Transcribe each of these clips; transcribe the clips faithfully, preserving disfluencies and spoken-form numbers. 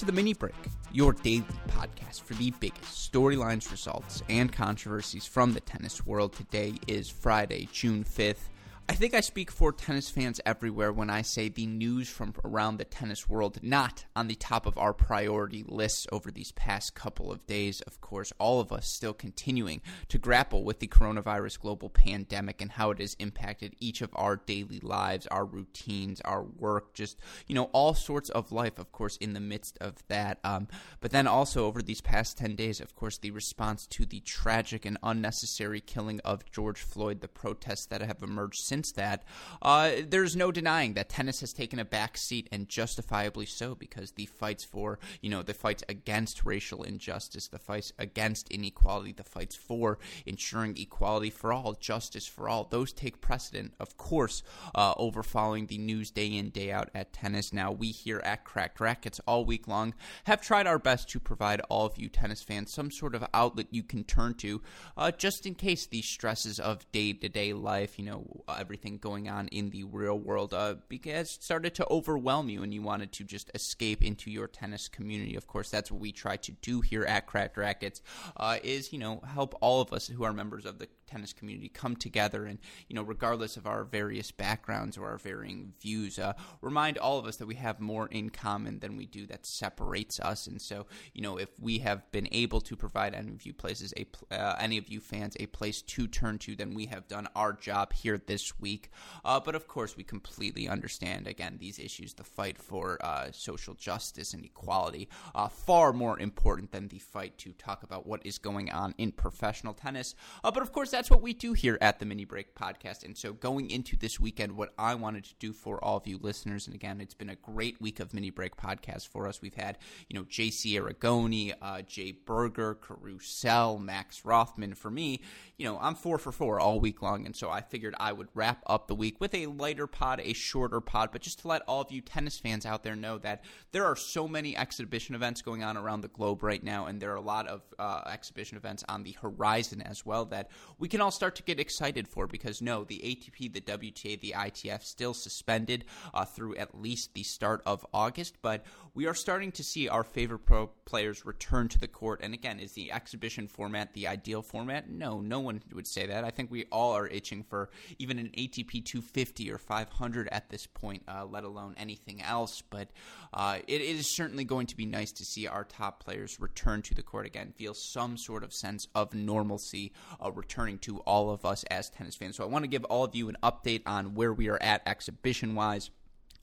to the Mini-Break, your daily podcast for the biggest storylines, results, and controversies from the tennis world. Today is Friday, June fifth. I think I speak for tennis fans everywhere when I say the news from around the tennis world, not on the top of our priority lists over these past couple of days. Of course, all of us still continuing to grapple with the coronavirus global pandemic and how it has impacted each of our daily lives, our routines, our work, just, you know, all sorts of life, of course, in the midst of that. Um, but then also over these past ten days, of course, the response to the tragic and unnecessary killing of George Floyd, the protests that have emerged since that, uh, there's no denying that tennis has taken a back seat, and justifiably so, because the fights for, you know, the fights against racial injustice, the fights against inequality, the fights for ensuring equality for all, justice for all, those take precedent, of course, uh, over following the news day in, day out at tennis. Now, we here at Cracked Racquets all week long have tried our best to provide all of you tennis fans some sort of outlet you can turn to, uh, just in case these stresses of day-to-day life, you know, uh, everything going on in the real world uh, because it started to overwhelm you and you wanted to just escape into your tennis community. Of course, that's what we try to do here at Cracked Racquets uh, is, you know, help all of us who are members of the tennis community come together and, you know, regardless of our various backgrounds or our varying views, uh, remind all of us that we have more in common than we do that separates us. And so, you know, if we have been able to provide any of you places, a, uh, any of you fans a place to turn to, then we have done our job here this week. Uh, but of course, we completely understand, again, these issues, the fight for uh, social justice and equality, uh, far more important than the fight to talk about what is going on in professional tennis. Uh, but of course, that's That's what we do here at the Mini Break Podcast. And so going into this weekend, what I wanted to do for all of you listeners, and again, it's been a great week of Mini Break Podcast for us. We've had, you know, J C Arrigoni, uh, Jay Berger, Carousel, Max Rothman. For me, you know, I'm four for four all week long. And so I figured I would wrap up the week with a lighter pod, a shorter pod, but just to let all of you tennis fans out there know that there are so many exhibition events going on around the globe right now. And there are a lot of uh, exhibition events on the horizon as well that we can all start to get excited for, because no, the A T P, the W T A, the I T F still suspended uh, through at least the start of August, but we are starting to see our favorite pro players return to the court. And again, is the exhibition format the ideal format? No, no one would say that. I think we all are itching for even an A T P two fifty or five hundred at this point, uh, let alone anything else, but uh, it is certainly going to be nice to see our top players return to the court again, feel some sort of sense of normalcy uh, returning to all of us as tennis fans. So I want to give all of you an update on where we are at exhibition-wise.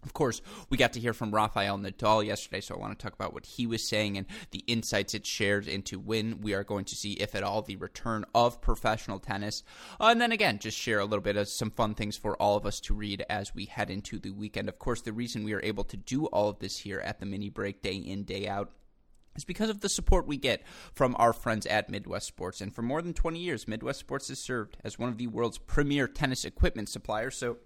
Of course, we got to hear from Rafael Nadal yesterday, so I want to talk about what he was saying and the insights it shares into when we are going to see, if at all, the return of professional tennis. Uh, and then again, just share a little bit of some fun things for all of us to read as we head into the weekend. Of course, the reason we are able to do all of this here at the Mini Break day in, day out, it's because of the support we get from our friends at Midwest Sports. And for more than twenty years, Midwest Sports has served as one of the world's premier tennis equipment suppliers, so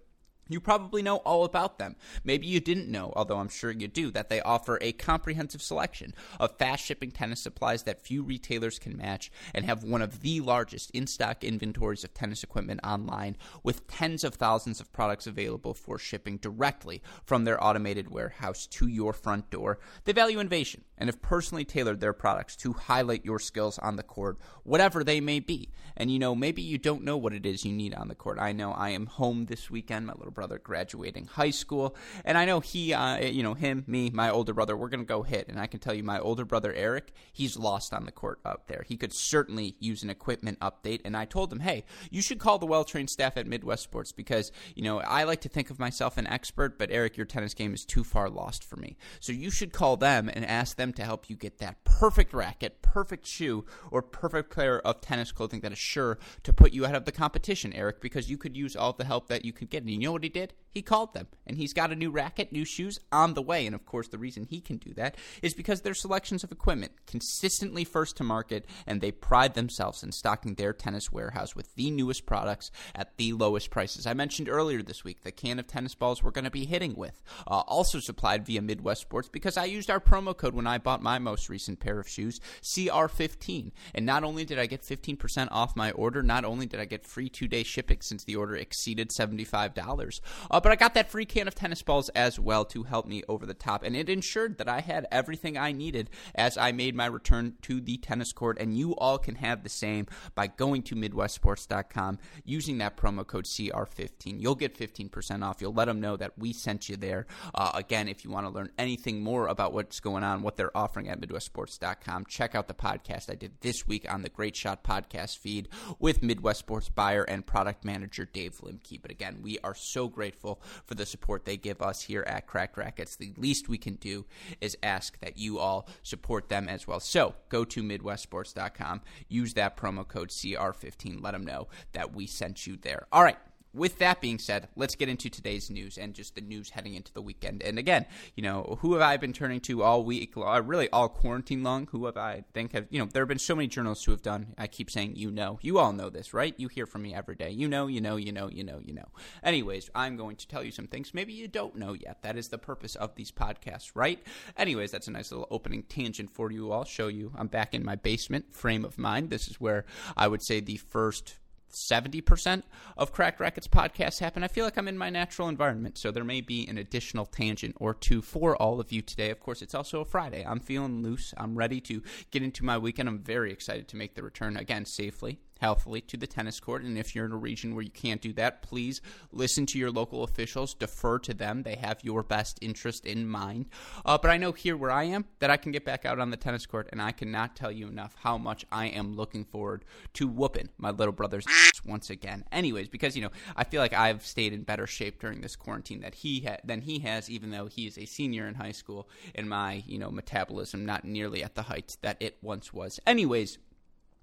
you probably know all about them. Maybe you didn't know, although I'm sure you do, that they offer a comprehensive selection of fast-shipping tennis supplies that few retailers can match and have one of the largest in-stock inventories of tennis equipment online, with tens of thousands of products available for shipping directly from their automated warehouse to your front door. They value innovation and have personally tailored their products to highlight your skills on the court, whatever they may be. And you know, maybe you don't know what it is you need on the court. I know I am home this weekend. My little brother graduating high school, and I know he, uh, you know, him, me, my older brother, we're going to go hit, and I can tell you my older brother, Eric, he's lost on the court up there. He could certainly use an equipment update, and I told him, hey, you should call the well-trained staff at Midwest Sports because, you know, I like to think of myself an expert, but Eric, your tennis game is too far lost for me. So you should call them and ask them to help you get that perfect racket, perfect shoe, or perfect pair of tennis clothing that is sure to put you out of the competition, Eric, because you could use all the help that you could get, and you know what he did? He called them, and he's got a new racket, new shoes on the way. And of course, the reason he can do that is because their selections of equipment consistently first to market, and they pride themselves in stocking their tennis warehouse with the newest products at the lowest prices. I mentioned earlier this week the can of tennis balls we're going to be hitting with, uh, also supplied via Midwest Sports, because I used our promo code when I bought my most recent pair of shoes, C R fifteen, and not only did I get fifteen percent off my order, not only did I get free two-day shipping since the order exceeded seventy-five dollars, uh, but I got that free can of tennis balls as well to help me over the top, and it ensured that I had everything I needed as I made my return to the tennis court, and you all can have the same by going to midwest sports dot com using that promo code C R fifteen. You'll get fifteen percent off. You'll let them know that we sent you there. Uh, again, if you want to learn anything more about what's going on, what they're offering at midwest sports dot com, check out the podcast I did this week on the Great Shot podcast feed with Midwest Sports buyer and product manager Dave Limke. But again, we are so grateful for the support they give us here at Cracked Racquets. The least we can do is ask that you all support them as well. So go to midwest sports dot com, use that promo code C R fifteen, let them know that we sent you there. All right. With that being said, let's get into today's news and just the news heading into the weekend. And again, you know, who have I been turning to all week, really all quarantine long? Who have I think have, you know, there have been so many journalists who have done, I keep saying, you know, you all know this, right? You hear from me every day. You know, you know, you know, you know, you know. Anyways, I'm going to tell you some things maybe you don't know yet. That is the purpose of these podcasts, right? Anyways, that's a nice little opening tangent for you all. Show you I'm back in my basement frame of mind. This is where I would say the first seventy percent of Cracked Racquets podcasts happen. I feel like I'm in my natural environment, so there may be an additional tangent or two for all of you today. Of course, it's also a Friday. I'm feeling loose. I'm ready to get into my weekend. I'm very excited to make the return, again, safely, healthily to the tennis court. And if you're in a region where you can't do that, please listen to your local officials, defer to them. They have your best interest in mind. Uh, but I know here where I am that I can get back out on the tennis court, and I cannot tell you enough how much I am looking forward to whooping my little brother's once again. Anyways, because, you know, I feel like I've stayed in better shape during this quarantine that he ha- than he has, even though he is a senior in high school and my, you know, metabolism not nearly at the heights that it once was. Anyways,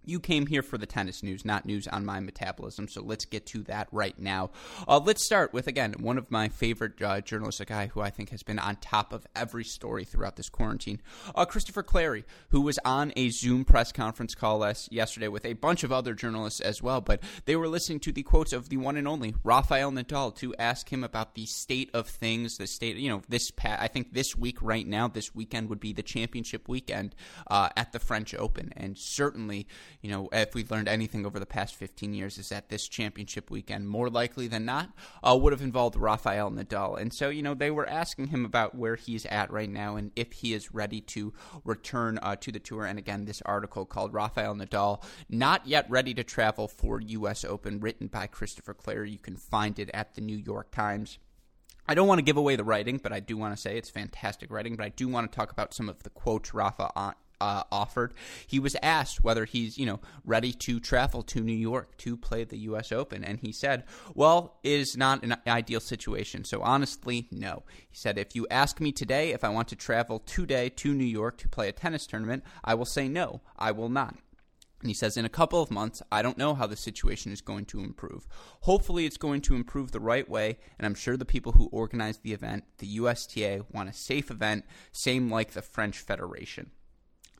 you came here for the tennis news, not news on my metabolism, so let's get to that right now. Uh, let's start with, again, one of my favorite uh, journalists, a guy who I think has been on top of every story throughout this quarantine, uh, Christopher Clarey, who was on a Zoom press conference call last, yesterday with a bunch of other journalists as well, but they were listening to the quotes of the one and only Rafael Nadal to ask him about the state of things, the state, you know, this past, I think this week right now, this weekend would be the championship weekend uh, at the French Open, and certainly, you know, if we've learned anything over the past fifteen years is that this championship weekend, more likely than not, uh, would have involved Rafael Nadal. And so, you know, they were asking him about where he's at right now and if he is ready to return uh, to the tour. And again, this article called Rafael Nadal, Not Yet Ready to Travel for U S Open, written by Christopher Clarey. You can find it at the New York Times. I don't want to give away the writing, but I do want to say it's fantastic writing. But I do want to talk about some of the quotes Rafa on. Uh, offered. He was asked whether he's, you know, ready to travel to New York to play the U S Open, and he said, well, it is not an ideal situation, so honestly, no. He said, if you ask me today if I want to travel today to New York to play a tennis tournament, I will say no, I will not. And he says, in a couple of months, I don't know how the situation is going to improve. Hopefully, it's going to improve the right way, and I'm sure the people who organize the event, the U S T A, want a safe event, same like the French Federation.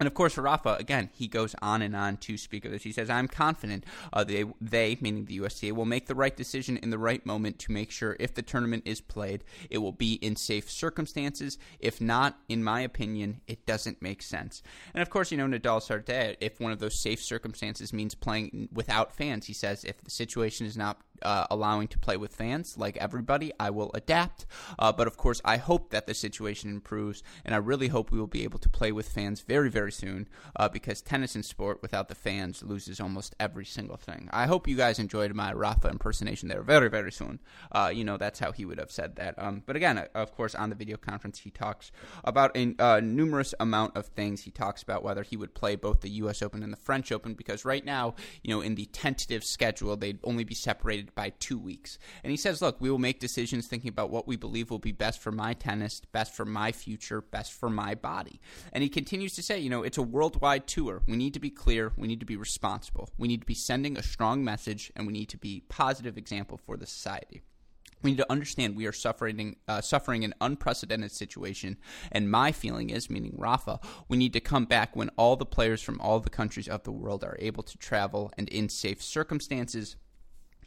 And, of course, for Rafa, again, he goes on and on to speak of this. He says, I'm confident uh, they, they, meaning the U S T A, will make the right decision in the right moment to make sure if the tournament is played, it will be in safe circumstances. If not, in my opinion, it doesn't make sense. And, of course, you know, Nadal started to add, if one of those safe circumstances means playing without fans, he says, if the situation is not Uh, allowing to play with fans like everybody, I will adapt. Uh, but of course, I hope that the situation improves, and I really hope we will be able to play with fans very, very soon uh, because tennis and sport without the fans loses almost every single thing. I hope you guys enjoyed my Rafa impersonation there very, very soon. Uh, you know, that's how he would have said that. Um, but again, of course, on the video conference, he talks about a uh, numerous amount of things. He talks about whether he would play both the U S Open and the French Open because right now, you know, in the tentative schedule, they'd only be separated by two weeks. And he says, look, we will make decisions thinking about what we believe will be best for my tennis, best for my future, best for my body. And he continues to say, you know, it's a worldwide tour. We need to be clear. We need to be responsible. We need to be sending a strong message, and we need to be a positive example for the society. We need to understand we are suffering uh, suffering an unprecedented situation, and my feeling is, meaning Rafa, we need to come back when all the players from all the countries of the world are able to travel and in safe circumstances.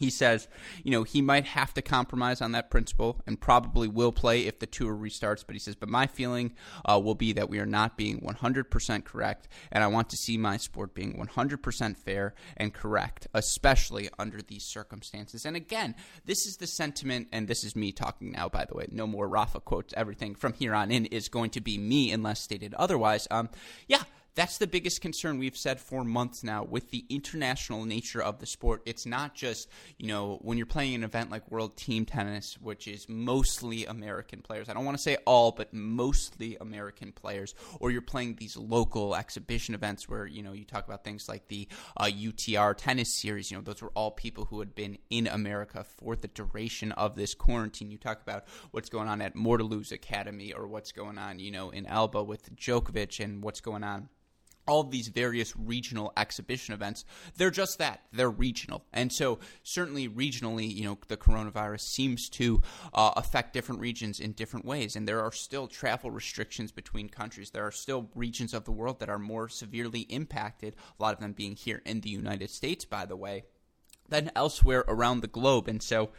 He says, you know, he might have to compromise on that principle and probably will play if the tour restarts. But he says, but my feeling uh, will be that we are not being one hundred percent correct, and I want to see my sport being one hundred percent fair and correct, especially under these circumstances. And again, this is the sentiment, and this is me talking now, by the way. No more Rafa quotes. Everything from here on in is going to be me unless stated otherwise. Um, yeah. That's the biggest concern we've said for months now with the international nature of the sport. It's not just, you know, when you're playing an event like World Team Tennis, which is mostly American players. I don't want to say all, but mostly American players. Or you're playing these local exhibition events where, you know, you talk about things like the uh, U T R Tennis Series. You know, those were all people who had been in America for the duration of this quarantine. You talk about what's going on at Mortalou's Academy or what's going on, you know, in Alba with Djokovic and what's going on. All of these various regional exhibition events, they're just that. They're regional. And so certainly regionally, you know, the coronavirus seems to uh, affect different regions in different ways. And there are still travel restrictions between countries. There are still regions of the world that are more severely impacted, a lot of them being here in the United States, by the way, than elsewhere around the globe. And so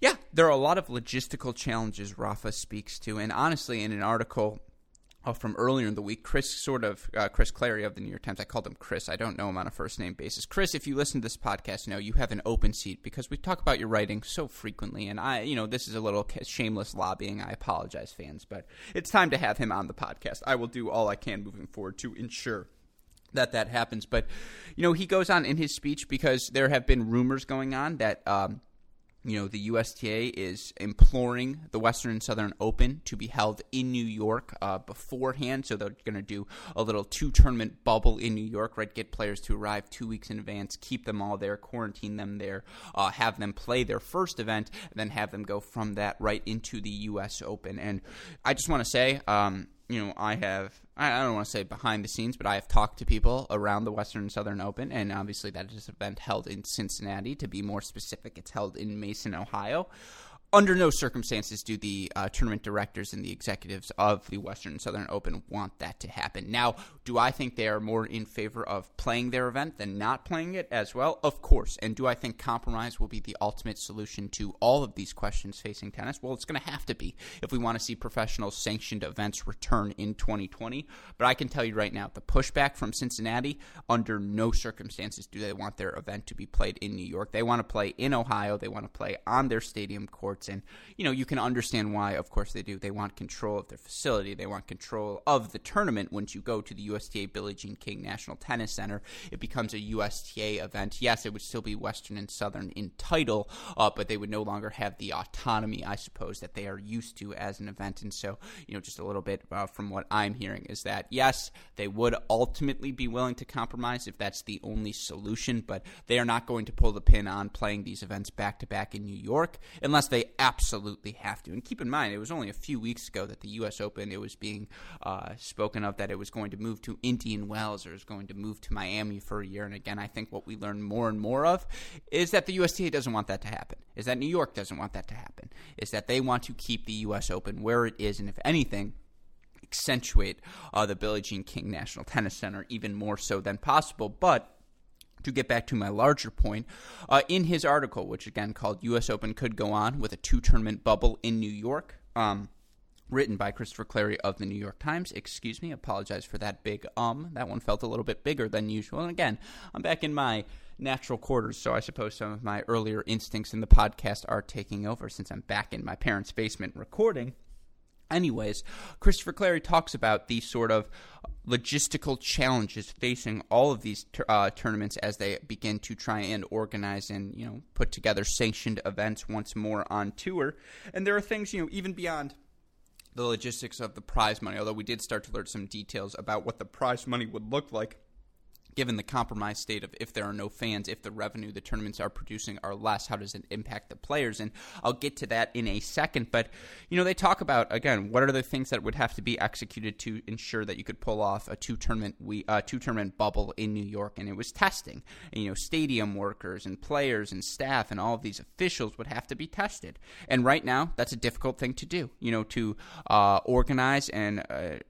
yeah, there are a lot of logistical challenges Rafa speaks to. And honestly, in an article Uh, from earlier in the week, Chris sort of, uh, Chris Clarey of the New York Times, I called him Chris, I don't know him on a first name basis. Chris, if you listen to this podcast, no, you have an open seat because we talk about your writing so frequently, and I, you know, this is a little shameless lobbying, I apologize fans, but it's time to have him on the podcast. I will do all I can moving forward to ensure that that happens, but, you know, he goes on in his speech because there have been rumors going on that, um, you know, the U S T A is imploring the Western and Southern Open to be held in New York uh, beforehand. So they're going to do a little two-tournament bubble in New York, right? Get players to arrive two weeks in advance, keep them all there, quarantine them there, uh, have them play their first event, and then have them go from that right into the U S Open. And I just want to say, um, you know, I have – I don't want to say behind the scenes, but I have talked to people around the Western and Southern Open, and obviously that is an event held in Cincinnati. To be more specific, it's held in Mason, Ohio. Under no circumstances do the uh, tournament directors and the executives of the Western and Southern Open want that to happen. Now, do I think they are more in favor of playing their event than not playing it as well? Of course. And do I think compromise will be the ultimate solution to all of these questions facing tennis? Well, it's going to have to be if we want to see professional sanctioned events return in twenty twenty. But I can tell you right now, the pushback from Cincinnati, under no circumstances do they want their event to be played in New York. They want to play in Ohio. They want to play on their stadium court. And, you know, you can understand why, of course, they do. They want control of their facility. They want control of the tournament. Once you go to the U S T A Billie Jean King National Tennis Center, it becomes a U S T A event. Yes, it would still be Western and Southern in title, uh, but they would no longer have the autonomy, I suppose, that they are used to as an event. And so, you know, just a little bit uh, from what I'm hearing is that, yes, they would ultimately be willing to compromise if that's the only solution, but they are not going to pull the pin on playing these events back-to-back in New York unless they absolutely have to. And keep in mind, it was only a few weeks ago that the U S Open, it was being uh, spoken of that it was going to move to Indian Wells or it was going to move to Miami for a year. And again, I think what we learn more and more of is that the U S T A doesn't want that to happen, is that New York doesn't want that to happen, is that they want to keep the U S Open where it is and, if anything, accentuate uh, the Billie Jean King National Tennis Center even more so than possible. But to get back to my larger point, uh, in his article, which again called U S Open Could Go On with a Two-Tournament Bubble in New York, um, written by Christopher Clarey of the New York Times. Excuse me, apologize for that big um. That one felt a little bit bigger than usual. And again, I'm back in my natural quarters, so I suppose some of my earlier instincts in the podcast are taking over since I'm back in my parents' basement recording. Anyways, Christopher Clarey talks about these sort of logistical challenges facing all of these uh, tournaments as they begin to try and organize and, you know, put together sanctioned events once more on tour. And there are things, you know, even beyond the logistics of the prize money, although we did start to learn some details about what the prize money would look like given the compromised state of if there are no fans, if the revenue the tournaments are producing are less, how does it impact the players? And I'll get to that in a second. But, you know, they talk about, again, what are the things that would have to be executed to ensure that you could pull off a two-tournament we uh, two-tournament bubble in New York. And it was testing. And, you know, stadium workers and players and staff and all of these officials would have to be tested. And right now, that's a difficult thing to do, you know, to uh, organize and uh,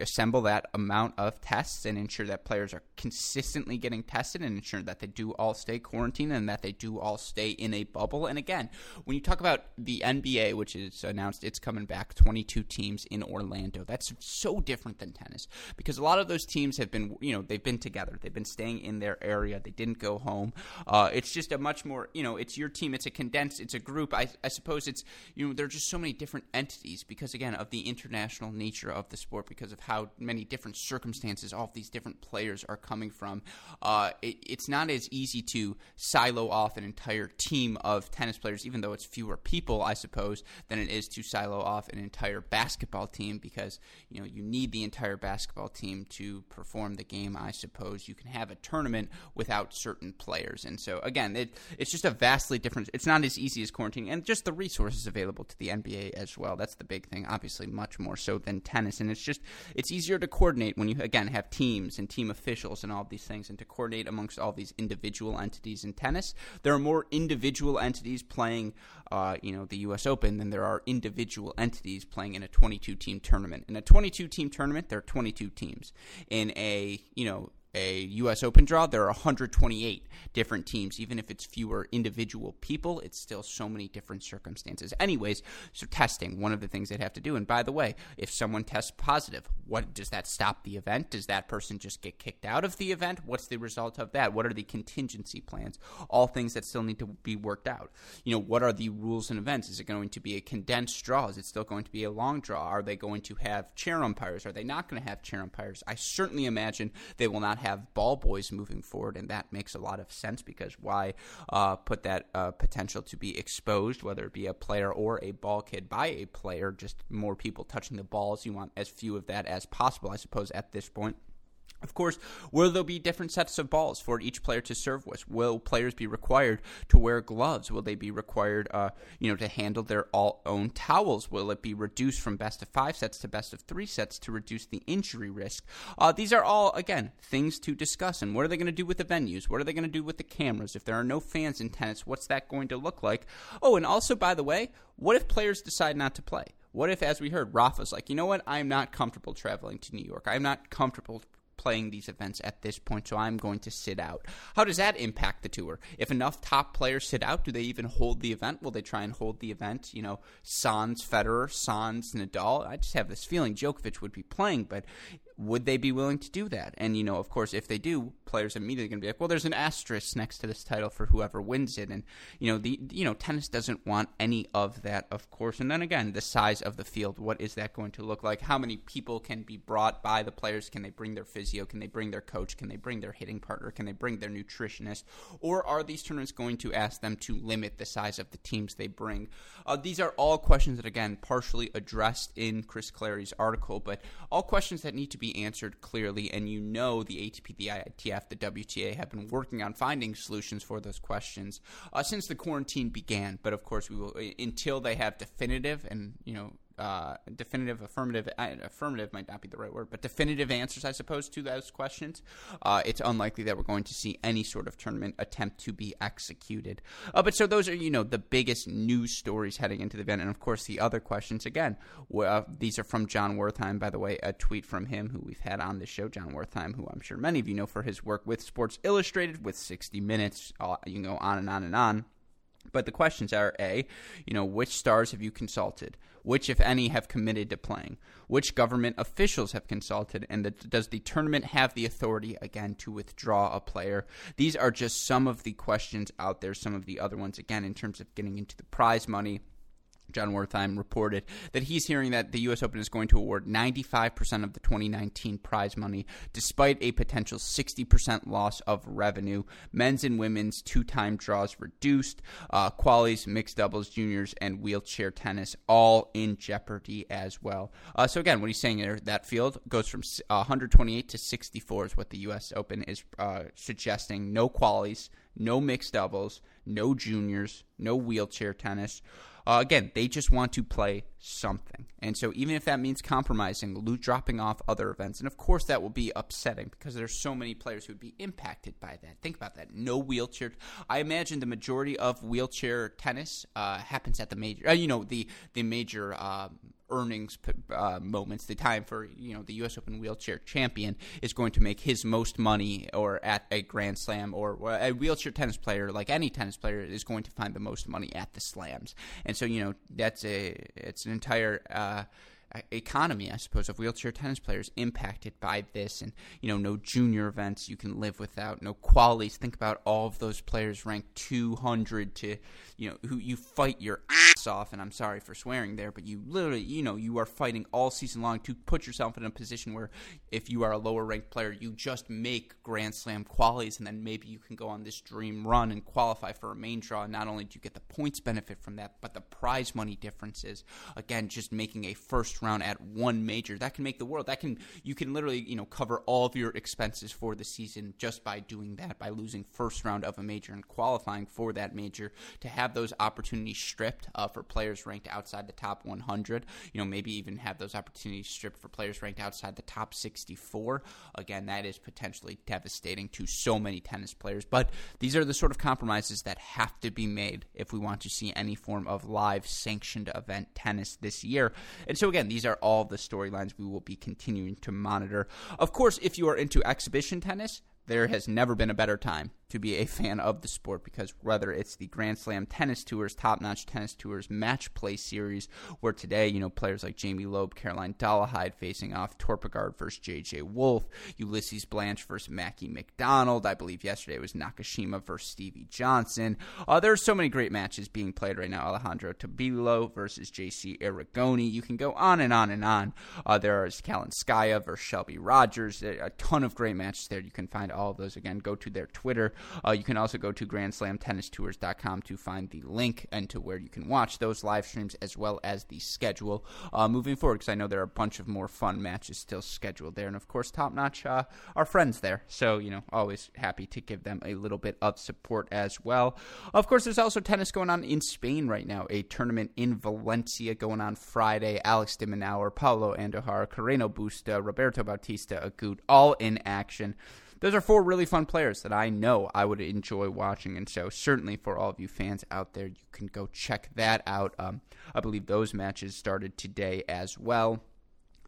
assemble that amount of tests and ensure that players are consistently getting tested and ensure that they do all stay quarantined and that they do all stay in a bubble. And again, when you talk about the N B A, which is announced it's coming back, twenty-two teams in Orlando, that's so different than tennis because a lot of those teams have been, you know, they've been together. They've been staying in their area. They didn't go home. Uh, it's just a much more, you know, it's your team. It's a condensed, it's a group. I, I suppose it's, you know, there are just so many different entities because, again, of the international nature of the sport, because of how many different circumstances all of these different players are coming from. Uh, it, it's not as easy to silo off an entire team of tennis players, even though it's fewer people, I suppose, than it is to silo off an entire basketball team because, you know, you need the entire basketball team to perform the game, I suppose. You can have a tournament without certain players. And so, again, it, it's just a vastly different – it's not as easy as quarantining. And just the resources available to the N B A as well. That's the big thing, obviously, much more so than tennis. And it's just – it's easier to coordinate when you, again, have teams and team officials and all these things, and to coordinate amongst all these individual entities in tennis. There are more individual entities playing, uh, you know, the U S Open than there are individual entities playing in a twenty-two team tournament. In a twenty-two team tournament, there are twenty-two teams. In a, you know, a U S Open draw, there are one hundred twenty-eight different teams. Even if it's fewer individual people, it's still so many different circumstances. Anyways, so testing, one of the things they'd have to do. And by the way, if someone tests positive, what does that stop the event? Does that person just get kicked out of the event? What's the result of that? What are the contingency plans? All things that still need to be worked out. You know, what are the rules and events? Is it going to be a condensed draw? Is it still going to be a long draw? Are they going to have chair umpires? Are they not going to have chair umpires? I certainly imagine they will not have have ball boys moving forward, and that makes a lot of sense because why uh, put that uh, potential to be exposed, whether it be a player or a ball kid by a player, just more people touching the balls. You want as few of that as possible, I suppose, at this point. Of course, will there be different sets of balls for each player to serve with? Will players be required to wear gloves? Will they be required, uh, you know, to handle their all own towels? Will it be reduced from best of five sets to best of three sets to reduce the injury risk? Uh, these are all, again, things to discuss. And what are they going to do with the venues? What are they going to do with the cameras? If there are no fans in tennis, what's that going to look like? Oh, and also, by the way, what if players decide not to play? What if, as we heard, Rafa's like, you know what? I'm not comfortable traveling to New York. I'm not comfortable playing these events at this point, so I'm going to sit out. How does that impact the tour? If enough top players sit out, do they even hold the event? Will they try and hold the event? You know, Sans Federer, Sans Nadal. I just have this feeling Djokovic would be playing, but would they be willing to do that? And, you know, of course, if they do, players are immediately going to be like, well, there's an asterisk next to this title for whoever wins it. And, you know, the you know tennis doesn't want any of that, of course. And then, again, the size of the field. What is that going to look like? How many people can be brought by the players? Can they bring their physio? Can they bring their coach? Can they bring their hitting partner? Can they bring their nutritionist? Or are these tournaments going to ask them to limit the size of the teams they bring? Uh, these are all questions that, again, partially addressed in Chris Clarey's article, but all questions that need to be answered clearly, and you know the A T P, the I I T F, the W T A have been working on finding solutions for those questions uh, since the quarantine began. But of course, we will until they have definitive and you know uh, definitive affirmative uh, affirmative might not be the right word, but definitive answers, I suppose, to those questions. Uh, it's unlikely that we're going to see any sort of tournament attempt to be executed. Uh, but so those are you know the biggest news stories heading into the event, and of course the other questions again. Uh, these are from John Wertheim, by the way, a tweet from him, who we've had on the show, John Wertheim, who I'm sure many of you know for his work with Sports Illustrated, with sixty minutes, uh, you can go on and on and on. But the questions are, A, you know, which stars have you consulted? Which, if any, have committed to playing? Which government officials have consulted? And the, does the tournament have the authority, again, to withdraw a player? These are just some of the questions out there, some of the other ones, again, in terms of getting into the prize money. John Wertheim reported that he's hearing that the U S Open is going to award ninety-five percent of the twenty nineteen prize money, despite a potential sixty percent loss of revenue. Men's and women's two-time draws reduced, uh, qualies, mixed doubles, juniors, and wheelchair tennis all in jeopardy as well. Uh, so again, what he's saying there, that field goes from one hundred twenty-eight to sixty-four is what the U S Open is uh, suggesting. No qualies, no mixed doubles, no juniors, no wheelchair tennis. Uh, again, they just want to play something. And so even if that means compromising, dropping off other events, and of course that will be upsetting because there's so many players who would be impacted by that. Think about that. No wheelchair. I imagine the majority of wheelchair tennis uh, happens at the major, uh, you know, the, the major um, earnings uh, moments, the time for, you know, the U S Open wheelchair champion is going to make his most money, or at a Grand Slam, or a wheelchair tennis player, like any tennis player, is going to find the most money at the slams. And so, you know, that's a, it's an entire uh, economy, I suppose, of wheelchair tennis players impacted by this. And, you know, no junior events you can live without, no qualies. Think about all of those players ranked two hundred to, you know, who you fight your ass off, and I'm sorry for swearing there, but you literally, you know, you are fighting all season long to put yourself in a position where if you are a lower ranked player, you just make Grand Slam qualies, and then maybe you can go on this dream run and qualify for a main draw. And not only do you get the points benefit from that, but the prize money differences, again, just making a first round at one major, that can make the world, that can, you can literally, you know, cover all of your expenses for the season just by doing that, by losing first round of a major and qualifying for that major. To have those opportunities stripped uh, for players ranked outside the top one hundred, you know, maybe even have those opportunities stripped for players ranked outside the top sixty-four, again, that is potentially devastating to so many tennis players. But these are the sort of compromises that have to be made if we want to see any form of live sanctioned event tennis this year. And so again, these are all the storylines we will be continuing to monitor. Of course, if you are into exhibition tennis, there has never been a better time to be a fan of the sport, because whether it's the Grand Slam Tennis Tours, Top-Notch Tennis Tours, Match Play Series, where today, you know, players like Jamie Loeb, Caroline Dollihyde facing off, Torpegaard versus J J Wolf, Ulysses Blanche versus Mackie McDonald. I believe yesterday it was Nakashima versus Stevie Johnson. Uh, there are so many great matches being played right now. Alejandro Tabilo versus J C Arrigoni. You can go on and on and on. Uh, there is Kalinskaya versus Shelby Rogers. A ton of great matches there. You can find all of those. Again, go to their Twitter. Uh, you can also go to grand slam tennis tours dot com to find the link and to where you can watch those live streams, as well as the schedule uh, moving forward, because I know there are a bunch of more fun matches still scheduled there. And of course, Top Notch uh, are friends there, so, you know, always happy to give them a little bit of support as well. Of course, there's also tennis going on in Spain right now, a tournament in Valencia going on Friday. Alex de Minaur, Paulo Andujar, Carreno Busta, Roberto Bautista Agut, all in action. Those are four really fun players that I know I would enjoy watching, and so certainly for all of you fans out there, you can go check that out. Um, I believe those matches started today as well.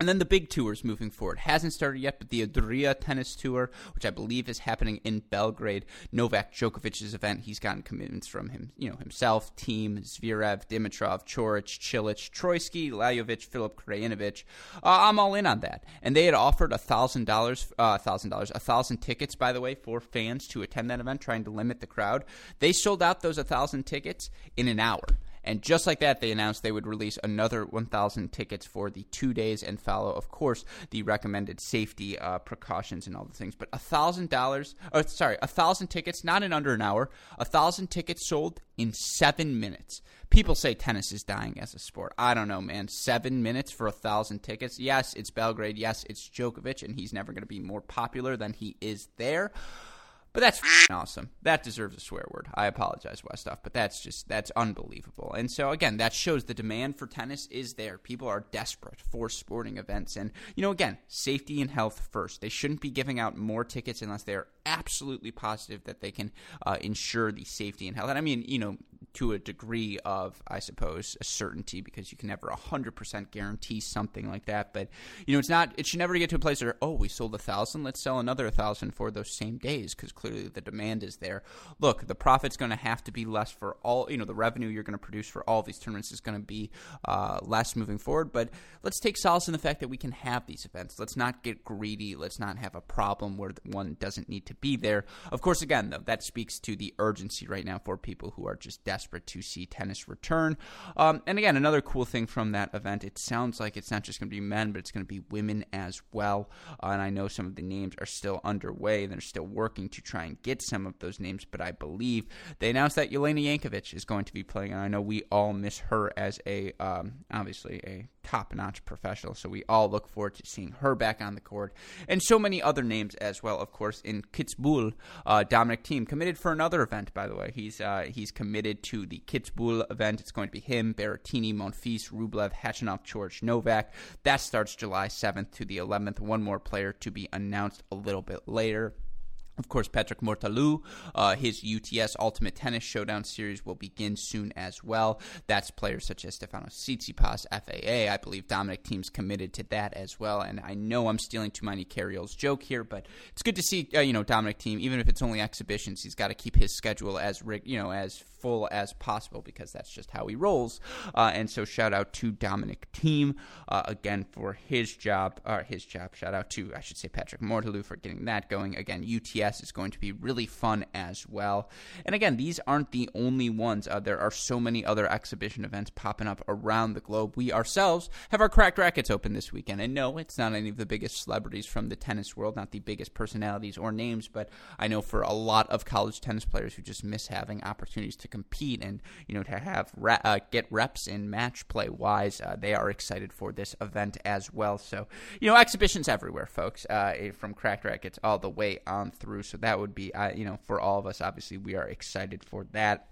And then the big tours moving forward. Hasn't started yet, but the Adria Tennis Tour, which I believe is happening in Belgrade. Novak Djokovic's event, he's gotten commitments from him, you know, himself, Thiem, Zverev, Dimitrov, Choric, Cilic, Troisky, Lajovic, Filip Krajinovic. Uh, I'm all in on that. And they had offered one thousand dollars, uh, one thousand dollars, one thousand tickets, by the way, for fans to attend that event, trying to limit the crowd. They sold out those one thousand tickets in an hour. And just like that, they announced they would release another one thousand tickets for the two days and follow, of course, the recommended safety uh, precautions and all the things. But one thousand dollars, oh, sorry, one thousand tickets, not in under an hour, one thousand tickets sold in seven minutes. People say tennis is dying as a sport. I don't know, man. Seven minutes for a thousand tickets. Yes, it's Belgrade. Yes, it's Djokovic, and he's never going to be more popular than he is there. But that's f***ing awesome. That deserves a swear word. I apologize, Westoff, but that's just, that's unbelievable. And so, again, that shows the demand for tennis is there. People are desperate for sporting events. And, you know, again, safety and health first. They shouldn't be giving out more tickets unless they're absolutely positive that they can uh, ensure the safety and health. And I mean, you know, to a degree of, I suppose, a certainty, because you can never one hundred percent guarantee something like that. But, you know, it's not, it should never get to a place where, oh, we sold one thousand, let's sell another one thousand for those same days, because clearly the demand is there. Look, the profit's going to have to be less for all, you know, the revenue you're going to produce for all these tournaments is going to be uh, less moving forward. But let's take solace in the fact that we can have these events. Let's not get greedy. Let's not have a problem where one doesn't need to be there. Of course, again, though, that speaks to the urgency right now for people who are just desperate to see tennis return. Um, and again, another cool thing from that event, it sounds like it's not just going to be men, but it's going to be women as well. Uh, and I know some of the names are still underway. They're still working to try and get some of those names, but I believe they announced that Yelena Jankovic is going to be playing, and I know we all miss her as a, um, obviously, a top-notch professional, so we all look forward to seeing her back on the court, and so many other names as well. Of course, in Kitzbühel, uh, Dominic Thiem committed for another event, by the way. He's uh, he's committed to the Kitzbühel event. It's going to be him, Berrettini, Monfils, Rublev, Khachanov, Coric, Novak. That starts July seventh to the eleventh. One more player to be announced a little bit later. Of course, Patrick Mouratoglou, uh, his U T S Ultimate Tennis Showdown series will begin soon as well. That's players such as Stefanos Tsitsipas, F A A. I believe Dominic Thiem's committed to that as well. And I know I'm stealing Tumaini Carayol's joke here, but it's good to see, uh, you know, Dominic Thiem, even if it's only exhibitions, he's got to keep his schedule as, you know, as full as possible because that's just how he rolls. Uh, and so shout out to Dominic Thiem, uh, again, for his job, or his job. Shout out to, I should say, Patrick Mouratoglou for getting that going. Again, U T S is going to be really fun as well. And again, these aren't the only ones. Uh, there are so many other exhibition events popping up around the globe. We ourselves have our Cracked Racquets Open this weekend. And no, it's not any of the biggest celebrities from the tennis world, not the biggest personalities or names, but I know for a lot of college tennis players who just miss having opportunities to compete and, you know, to have ra- uh, get reps in match play wise, uh, they are excited for this event as well. So, you know, exhibitions everywhere, folks, uh, from Cracked Racquets all the way on through. So that would be, you know, for all of us, obviously, we are excited for that.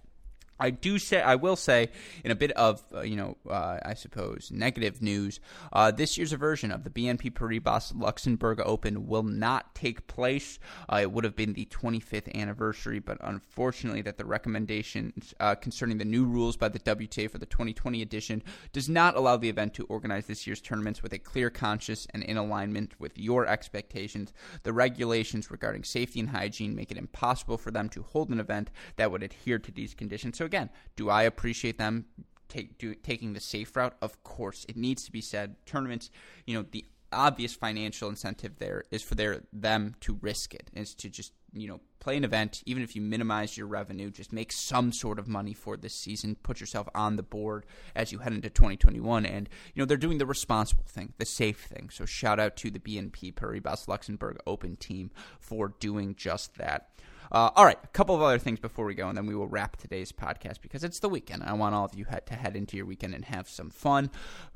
I do say, I will say, in a bit of, uh, you know, uh, I suppose, negative news, uh, this year's version of the B N P Paribas Luxembourg Open will not take place. Uh, it would have been the twenty-fifth anniversary, but unfortunately that the recommendations uh, concerning the new rules by the W T A for the twenty twenty edition does not allow the event to organize this year's tournaments with a clear conscience and in alignment with your expectations. The regulations regarding safety and hygiene make it impossible for them to hold an event that would adhere to these conditions. So again, do I appreciate them take, do, taking the safe route? Of course. It needs to be said. Tournaments, you know, the obvious financial incentive there is for their, them to risk it, is to just, you know, play an event, even if you minimize your revenue, just make some sort of money for this season, put yourself on the board as you head into twenty twenty-one. And, you know, they're doing the responsible thing, the safe thing. So shout out to the B N P Paribas Luxembourg Open team for doing just that. Uh, all right, a couple of other things before we go, and then we will wrap today's podcast because it's the weekend, and I want all of you to head into your weekend and have some fun.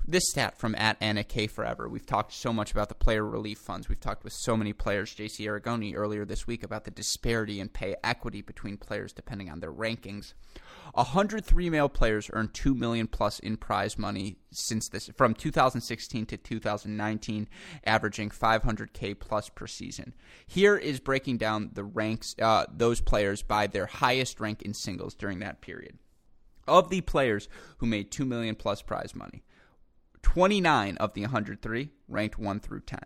This stat from at Anna K Forever. We've talked so much about the player relief funds. We've talked with so many players, J C Arrigoni earlier this week, about the disparity in pay equity between players depending on their rankings. one hundred three male players earned two million dollars plus in prize money since this from two thousand sixteen to two thousand nineteen, averaging five hundred thousand dollars plus per season. Here is breaking down the ranks, uh, those players by their highest rank in singles during that period. Of the players who made two million dollars plus prize money, twenty-nine of the one hundred three ranked one through ten,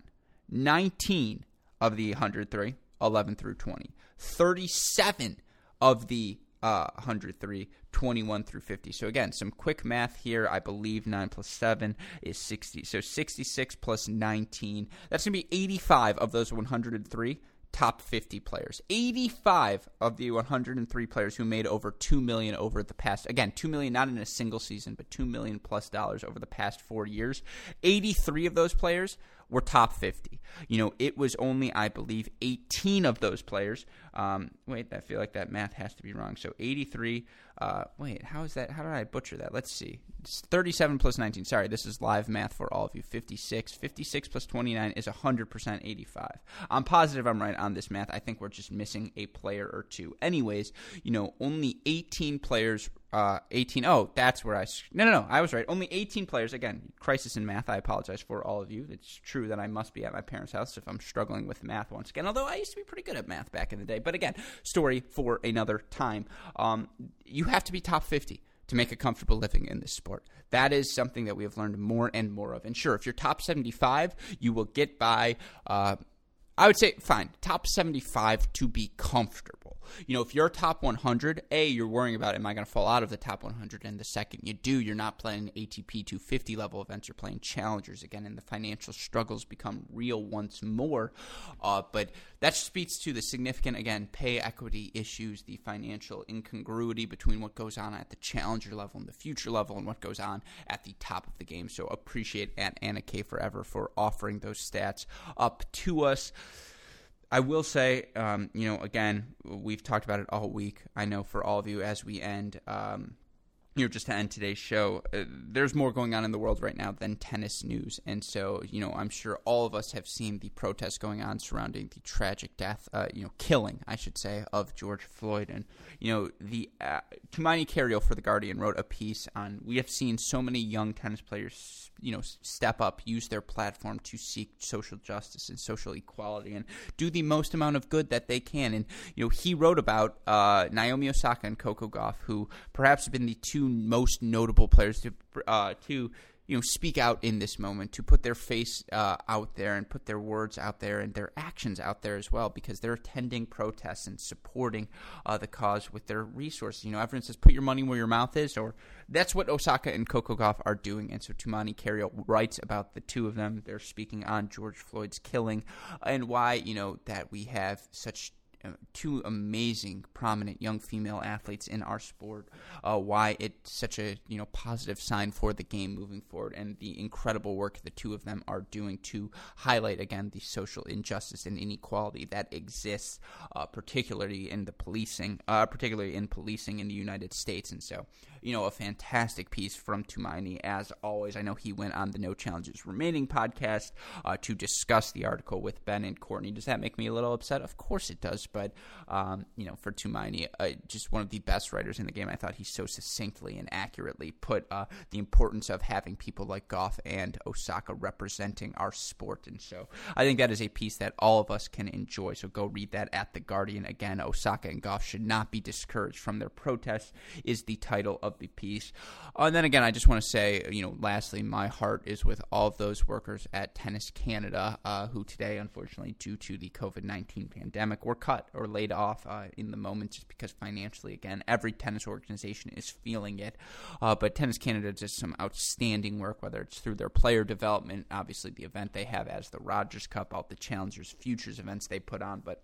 nineteen of the one hundred three, eleven through twenty, thirty-seven of the Uh, one hundred three, twenty-one through fifty. So again, some quick math here. I believe nine plus seven is sixty. So sixty-six plus nineteen. That's going to be eighty-five of those one hundred three top fifty players. eighty-five of the one hundred three players who made over two million dollars over the past, again, two million dollars not in a single season, but two million dollars plus dollars over the past four years. eighty-three of those players were top fifty. You know, it was only, I believe, eighteen of those players. Um, wait, I feel like that math has to be wrong. So eighty-three. Uh, wait, how is that? How did I butcher that? Let's see. It's thirty-seven plus nineteen. Sorry, this is live math for all of you. fifty-six. fifty-six plus twenty-nine is one hundred percent eighty-five. I'm positive I'm right on this math. I think we're just missing a player or two. Anyways, you know, only eighteen players. Uh, eighteen. Oh, that's where I. No, no, no. I was right. Only eighteen players. Again, crisis in math. I apologize for all of you. It's true that I must be at my parents' house if I'm struggling with math once again, although I used to be pretty good at math back in the day. But again, story for another time. Um, you have to be top fifty to make a comfortable living in this sport. That is something that we have learned more and more of. And sure, if you're top seventy-five, you will get by. Uh, I would say, fine, top seventy-five to be comfortable. You know, if you're top one hundred, A, you're worrying about, am I going to fall out of the top one hundred? And the second you do, you're not playing A T P two fifty level events. You're playing challengers again, and the financial struggles become real once more. Uh, but that speaks to the significant, again, pay equity issues, the financial incongruity between what goes on at the challenger level and the future level and what goes on at the top of the game. So appreciate Aunt Anna K Forever for offering those stats up to us. I will say, um, you know, again, we've talked about it all week. I know for all of you as we end, um, you know, just to end today's show, uh, there's more going on in the world right now than tennis news. And so, you know, I'm sure all of us have seen the protests going on surrounding the tragic death, uh, you know, killing, I should say, of George Floyd. And, you know, the uh, Tumaini Carayol for The Guardian wrote a piece on, we have seen so many young tennis players, you know, step up, use their platform to seek social justice and social equality and do the most amount of good that they can. And, you know, he wrote about uh, Naomi Osaka and Coco Gauff, who perhaps have been the two most notable players to uh, to you know speak out in this moment, to put their face uh, out there and put their words out there and their actions out there as well, because they're attending protests and supporting uh, the cause with their resources. You know, everyone says put your money where your mouth is, or that's what Osaka and Coco Gauff are doing. And so Tumaini Carayol writes about the two of them. They're speaking on George Floyd's killing and why you know that we have such two amazing, prominent young female athletes in our sport, uh, why it's such a you know positive sign for the game moving forward, and the incredible work the two of them are doing to highlight, again, the social injustice and inequality that exists, uh, particularly in the policing, uh, particularly in policing in the United States. And so, you know, a fantastic piece from Tumaini, as always. I know he went on the No Challenges Remaining podcast uh, to discuss the article with Ben and Courtney. Does that make me a little upset? Of course it does. But, um, you know, for Tumaini, uh, just one of the best writers in the game. I thought he so succinctly and accurately put uh, the importance of having people like Gauff and Osaka representing our sport. And so I think that is a piece that all of us can enjoy. So go read that at The Guardian. Again, Osaka and Gauff should not be discouraged from their protests is the title of the piece. Uh, and then again, I just want to say, you know, lastly, my heart is with all of those workers at Tennis Canada uh, who today, unfortunately, due to the covid nineteen pandemic, were cut or laid off uh, in the moment, just because financially, again, every tennis organization is feeling it. Uh, but Tennis Canada does some outstanding work, whether it's through their player development, obviously the event they have as the Rogers Cup, all the Challengers Futures events they put on, but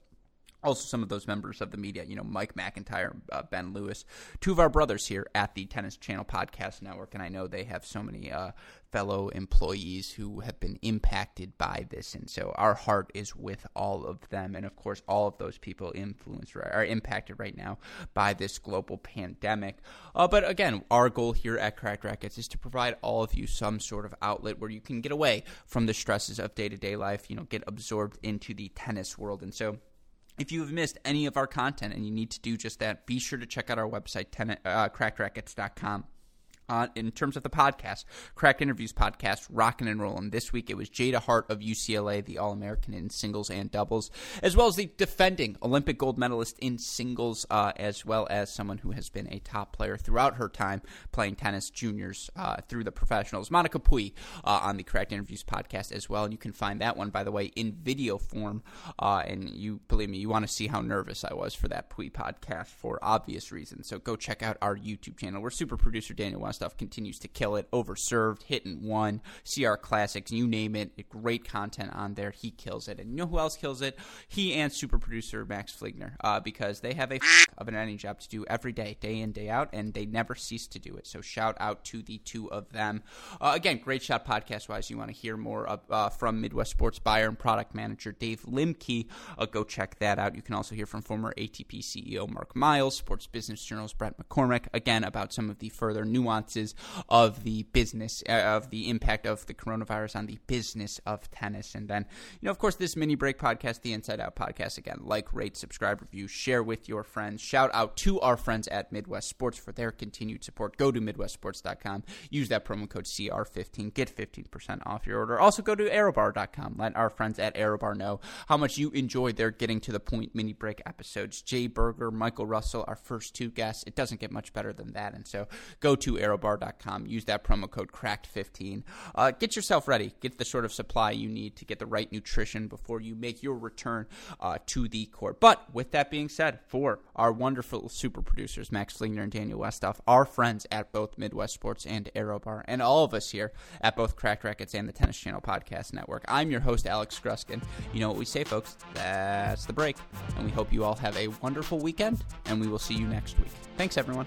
also some of those members of the media, you know, Mike McIntyre, uh, Ben Lewis, two of our brothers here at the Tennis Channel Podcast Network, and I know they have so many uh, fellow employees who have been impacted by this, and so our heart is with all of them, and of course all of those people influenced are impacted right now by this global pandemic. Uh, but again, our goal here at Cracked Racquets is to provide all of you some sort of outlet where you can get away from the stresses of day-to-day life, you know, get absorbed into the tennis world, and so if you have missed any of our content and you need to do just that, be sure to check out our website, ten, uh, cracked racquets dot com. Uh, in terms of the podcast, Cracked Interviews podcast, rockin' and rollin'. This week it was Jada Hart of U C L A, the All-American in singles and doubles, as well as the defending Olympic gold medalist in singles, uh, as well as someone who has been a top player throughout her time playing tennis juniors uh, through the professionals, Monica Puig, uh, on the Cracked Interviews podcast as well. And you can find that one, by the way, in video form. Uh, and you believe me, you want to see how nervous I was for that Puig podcast for obvious reasons. So go check out our YouTube channel. We're super producer Daniel West. Stuff continues to kill it. Overserved, Hit and Won, C R Classics, you name it. Great content on there. He kills it. And you know who else kills it? He and super producer Max Fligner, uh, because they have a f- of an editing job to do every day, day in, day out, and they never cease to do it. So shout out to the two of them. Uh, again, great shot podcast-wise. You want to hear more of, uh, from Midwest Sports buyer and product manager Dave Limke, uh, go check that out. You can also hear from former A T P C E O Mark Miles, Sports Business Journal's Brett McCormick, again, about some of the further nuances of the business, uh, of the impact of the coronavirus on the business of tennis. And then, you know, of course, this Mini-Break podcast, the Inside Out podcast, again, like, rate, subscribe, review, share with your friends. Shout out to our friends at Midwest Sports for their continued support. Go to midwest sports dot com. Use that promo code C R fifteen. Get fifteen percent off your order. Also, go to aerobar dot com. Let our friends at Aerobar know how much you enjoy their Getting to the Point Mini-Break episodes. Jay Berger, Michael Russell, our first two guests. It doesn't get much better than that. And so go to Aerobar. bar dot com. Use that promo code cracked fifteen. Uh, get yourself ready. Get the sort of supply you need to get the right nutrition before you make your return uh, to the court. But with that being said, for our wonderful super producers, Max Fligner and Daniel Westhoff, our friends at both Midwest Sports and Aerobar, and all of us here at both Cracked Racquets and the Tennis Channel Podcast Network, I'm your host, Alex Gruskin. You know what we say, folks? That's the break. And we hope you all have a wonderful weekend, and we will see you next week. Thanks, everyone.